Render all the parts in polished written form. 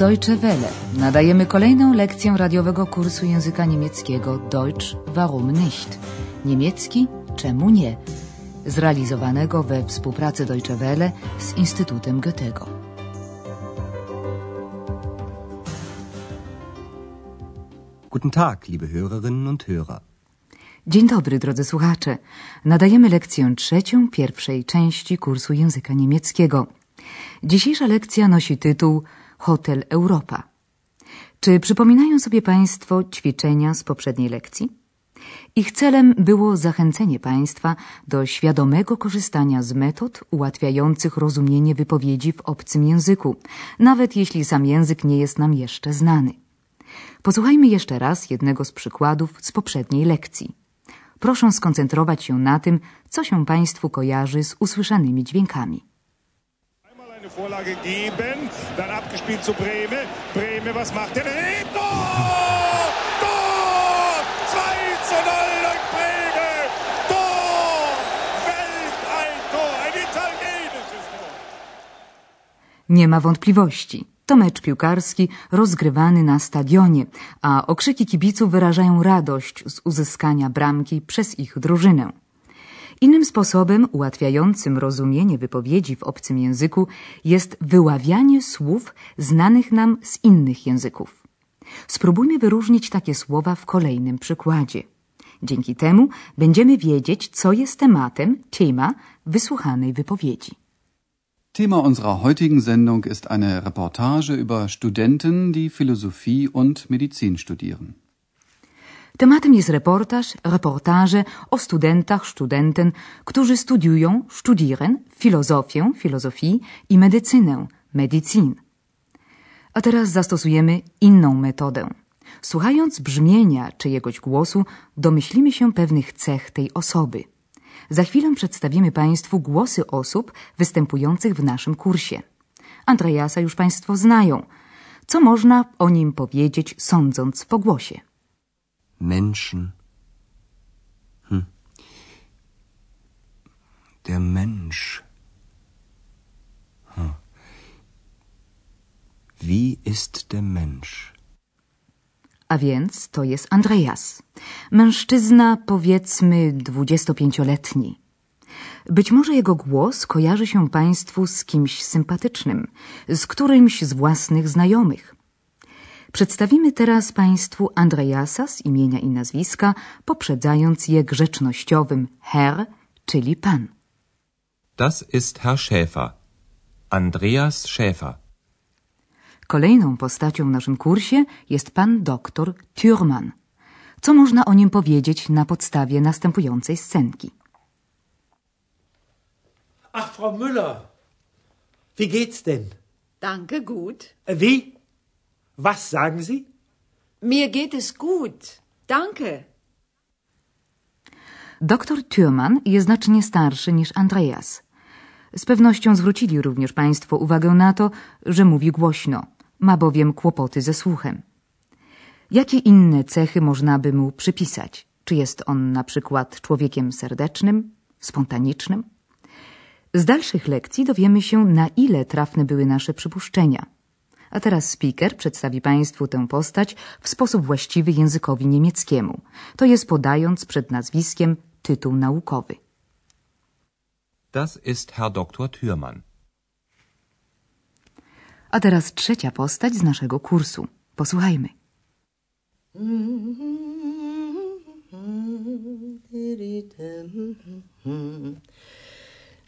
Deutsche Welle. Nadajemy kolejną lekcję radiowego kursu języka niemieckiego Deutsch, warum nicht? Niemiecki, czemu nie? Zrealizowanego we współpracy Deutsche Welle z Instytutem Goethego. Guten Tag, liebe Hörerinnen und Hörer. Dzień dobry, drodzy słuchacze. Nadajemy lekcję trzecią pierwszej części kursu języka niemieckiego. Dzisiejsza lekcja nosi tytuł Hotel Europa. Czy przypominają sobie Państwo ćwiczenia z poprzedniej lekcji? Ich celem było zachęcenie Państwa do świadomego korzystania z metod ułatwiających rozumienie wypowiedzi w obcym języku, nawet jeśli sam język nie jest nam jeszcze znany. Posłuchajmy jeszcze raz jednego z przykładów z poprzedniej lekcji. Proszę skoncentrować się na tym, co się Państwu kojarzy z usłyszanymi dźwiękami. Vorlage geben, dann abgespielt zu Brehme. Brehme, was macht er? Tor! Tor! 2:0 durch Brehme! Tor! Weltalltor! Ein italienisches Tor! Nie ma wątpliwości. To mecz piłkarski rozgrywany na stadionie, a okrzyki kibiców wyrażają radość z uzyskania bramki przez ich drużynę. Innym sposobem ułatwiającym rozumienie wypowiedzi w obcym języku jest wyławianie słów znanych nam z innych języków. Spróbujmy wyróżnić takie słowa w kolejnym przykładzie. Dzięki temu będziemy wiedzieć, co jest tema wysłuchanej wypowiedzi. Thema unserer heutigen Sendung ist eine Reportage über Studenten, die Philosophie und Medizin studieren. Tematem jest reportaże o studenten, którzy studiują, filozofię, filozofii i medycynę, medizin. A teraz zastosujemy inną metodę. Słuchając brzmienia czyjegoś głosu, domyślimy się pewnych cech tej osoby. Za chwilę przedstawimy Państwu głosy osób występujących w naszym kursie. Andreasa już Państwo znają. Co można o nim powiedzieć, sądząc po głosie? Menschen. Der Mensch. Wie ist der Mensch? A więc to jest Andreas. Mężczyzna, powiedzmy, 25-letni. Być może jego głos kojarzy się Państwu z kimś sympatycznym, z którymś z własnych znajomych. Przedstawimy teraz Państwu Andreasa z imienia i nazwiska, poprzedzając je grzecznościowym Herr, czyli Pan. Das ist Herr Schäfer. Andreas Schäfer. Kolejną postacią w naszym kursie jest Pan Doktor Thürmann. Co można o nim powiedzieć na podstawie następującej scenki? Ach, Frau Müller, wie geht's denn? Danke, gut. Wie? Was sagen Sie? Mir geht es gut. Danke. Doktor Thürmann jest znacznie starszy niż Andreas. Z pewnością zwrócili również Państwo uwagę na to, że mówi głośno. Ma bowiem kłopoty ze słuchem. Jakie inne cechy można by mu przypisać? Czy jest on na przykład człowiekiem serdecznym, spontanicznym? Z dalszych lekcji dowiemy się, na ile trafne były nasze przypuszczenia. A teraz speaker przedstawi Państwu tę postać w sposób właściwy językowi niemieckiemu. To jest podając przed nazwiskiem tytuł naukowy. Das ist Herr Doktor Thürmann. A teraz trzecia postać z naszego kursu. Posłuchajmy.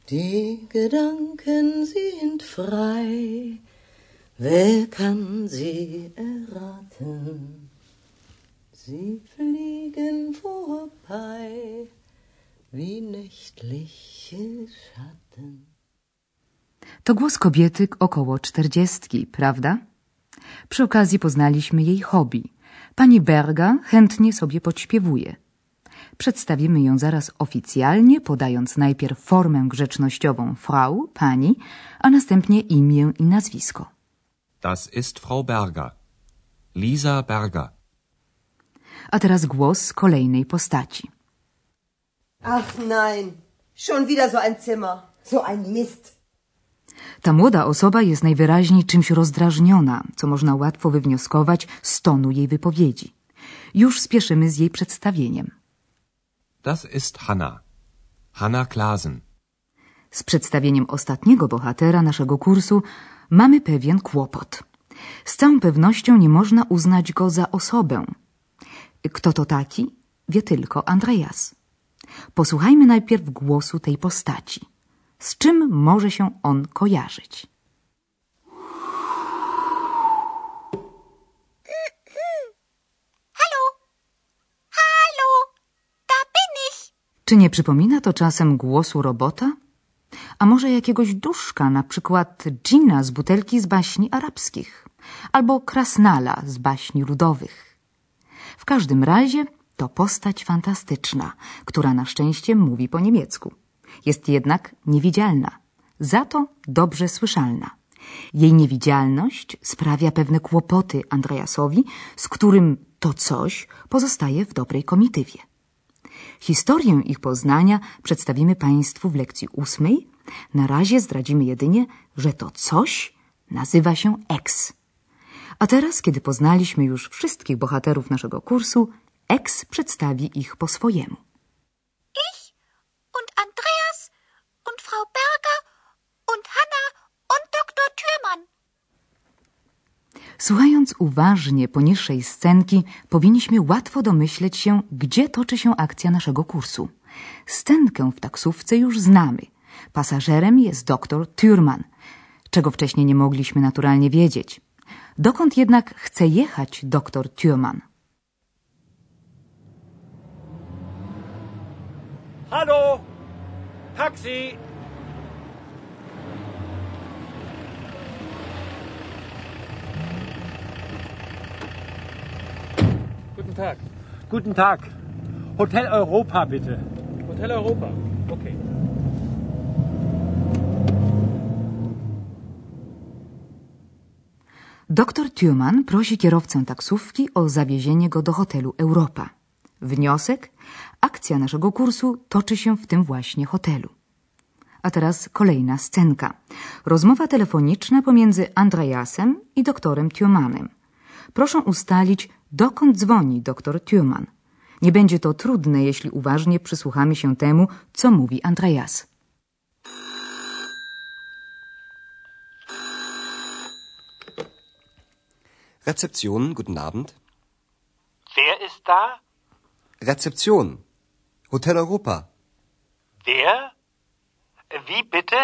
Die Gedanken sind frei. Wer kann sie erraten? Sie fliegen vorbei wie nächtliche Schatten. To głos kobiety około 40, prawda? Przy okazji poznaliśmy jej hobby. Pani Berger chętnie sobie podśpiewuje. Przedstawimy ją zaraz oficjalnie, podając najpierw formę grzecznościową Frau, pani, a następnie imię i nazwisko. Das ist Frau Berger. Lisa Berger. A teraz głos kolejnej postaci. Ach nein, schon wieder so ein Zimmer, so ein Mist. Ta młoda osoba jest najwyraźniej czymś rozdrażniona, co można łatwo wywnioskować z tonu jej wypowiedzi. Już spieszymy z jej przedstawieniem. Das ist Hanna. Hanna Klasen. Z przedstawieniem ostatniego bohatera naszego kursu mamy pewien kłopot. Z całą pewnością nie można uznać go za osobę. Kto to taki? Wie tylko Andreas. Posłuchajmy najpierw głosu tej postaci. Z czym może się on kojarzyć? Hallo, hallo, da bin ich. Czy nie przypomina to czasem głosu robota? A może jakiegoś duszka, na przykład dżina z butelki z baśni arabskich, albo krasnala z baśni ludowych. W każdym razie to postać fantastyczna, która na szczęście mówi po niemiecku. Jest jednak niewidzialna, za to dobrze słyszalna. Jej niewidzialność sprawia pewne kłopoty Andreasowi, z którym to coś pozostaje w dobrej komitywie. Historię ich poznania przedstawimy Państwu w lekcji 8. Na razie zdradzimy jedynie, że to coś nazywa się X. A teraz, kiedy poznaliśmy już wszystkich bohaterów naszego kursu, X przedstawi ich po swojemu. Ich und Andreas und Frau Berger und Hanna und Doktor Thürmann. Słuchając uważnie poniższej scenki, powinniśmy łatwo domyśleć się, gdzie toczy się akcja naszego kursu. Scenkę w taksówce już znamy. Pasażerem jest doktor Thürmann, czego wcześniej nie mogliśmy naturalnie wiedzieć. Dokąd jednak chce jechać doktor Thürmann? Hallo! Taxi! Guten Tag. Guten Tag. Hotel Europa, bitte. Hotel Europa. Okay. Doktor Thürmann prosi kierowcę taksówki o zawiezienie go do hotelu Europa. Wniosek? Akcja naszego kursu toczy się w tym właśnie hotelu. A teraz kolejna scenka. Rozmowa telefoniczna pomiędzy Andreasem i doktorem Thürmannem. Proszę ustalić, dokąd dzwoni doktor Thürmann. Nie będzie to trudne, jeśli uważnie przysłuchamy się temu, co mówi Andreas. Rezeption, guten Abend. Wer ist da? Rezeption. Hotel Europa. Wer? Wie bitte?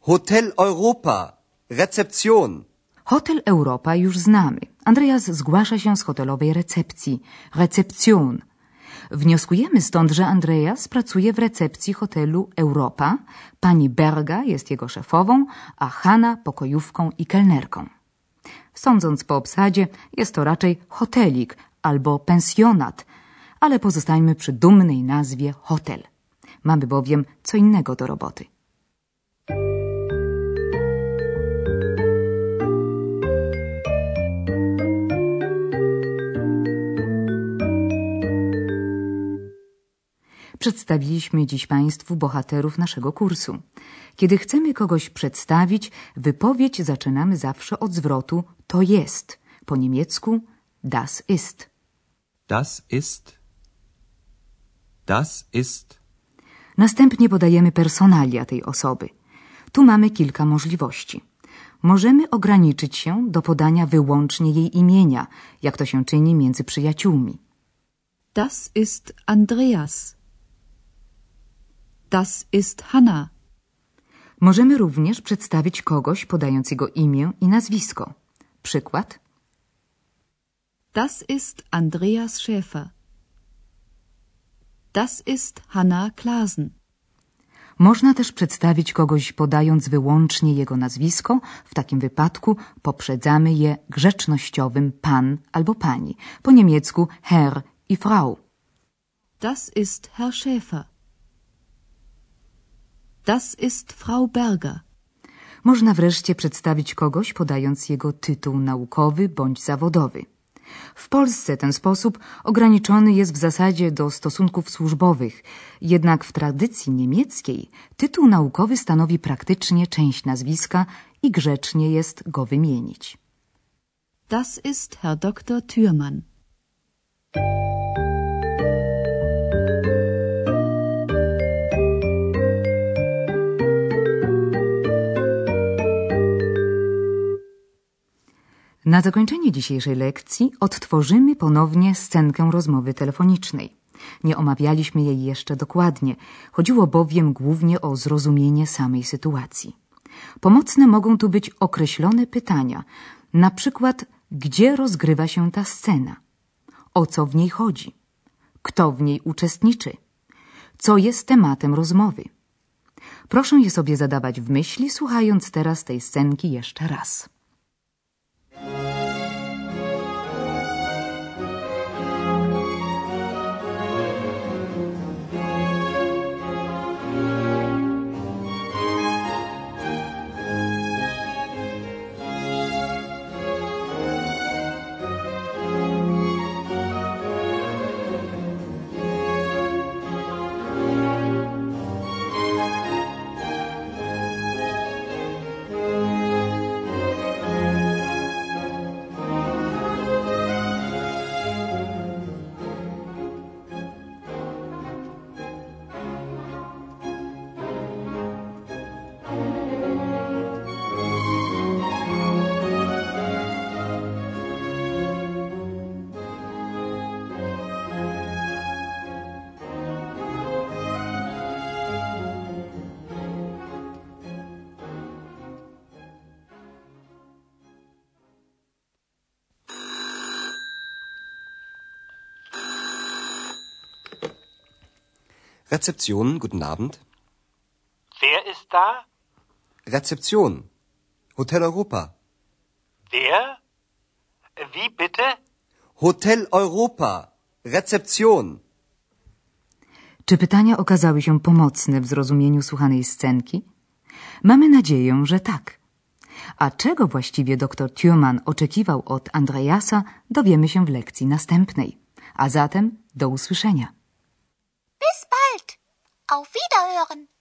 Hotel Europa. Rezeption. Hotel Europa już znamy. Andreas zgłasza się z hotelowej recepcji. Rezeption. Wnioskujemy stąd, że Andreas pracuje w recepcji hotelu Europa. Pani Berga jest jego szefową, a Hanna pokojówką i kelnerką. Sądząc po obsadzie, jest to raczej hotelik albo pensjonat, ale pozostańmy przy dumnej nazwie hotel. Mamy bowiem co innego do roboty. Przedstawiliśmy dziś Państwu bohaterów naszego kursu. Kiedy chcemy kogoś przedstawić, wypowiedź zaczynamy zawsze od zwrotu to jest. Po niemiecku das ist. Das ist. Das ist. Następnie podajemy personalia tej osoby. Tu mamy kilka możliwości. Możemy ograniczyć się do podania wyłącznie jej imienia, jak to się czyni między przyjaciółmi. Das ist Andreas. Das ist Hanna. Możemy również przedstawić kogoś, podając jego imię i nazwisko. Przykład. Das ist Andreas Schäfer. Das ist Hanna Klasen. Można też przedstawić kogoś, podając wyłącznie jego nazwisko. W takim wypadku poprzedzamy je grzecznościowym pan albo pani. Po niemiecku Herr i Frau. Das ist Herr Schäfer. Das ist Frau Berger. Można wreszcie przedstawić kogoś, podając jego tytuł naukowy bądź zawodowy. W Polsce ten sposób ograniczony jest w zasadzie do stosunków służbowych, jednak w tradycji niemieckiej tytuł naukowy stanowi praktycznie część nazwiska i grzecznie jest go wymienić. Das ist Herr Doktor Thürmann. Na zakończenie dzisiejszej lekcji odtworzymy ponownie scenkę rozmowy telefonicznej. Nie omawialiśmy jej jeszcze dokładnie, chodziło bowiem głównie o zrozumienie samej sytuacji. Pomocne mogą tu być określone pytania, na przykład gdzie rozgrywa się ta scena, o co w niej chodzi, kto w niej uczestniczy, co jest tematem rozmowy. Proszę je sobie zadawać w myśli, słuchając teraz tej scenki jeszcze raz. Rezeption, guten Abend. Wer ist da? Rezeption, Hotel Europa. Wer? Wie bitte? Hotel Europa, Rezeption. Czy pytania okazały się pomocne w zrozumieniu słuchanej scenki? Mamy nadzieję, że tak. A czego właściwie doktor Thürmann oczekiwał od Andreasa, dowiemy się w lekcji następnej. A zatem do usłyszenia. Auf Wiederhören!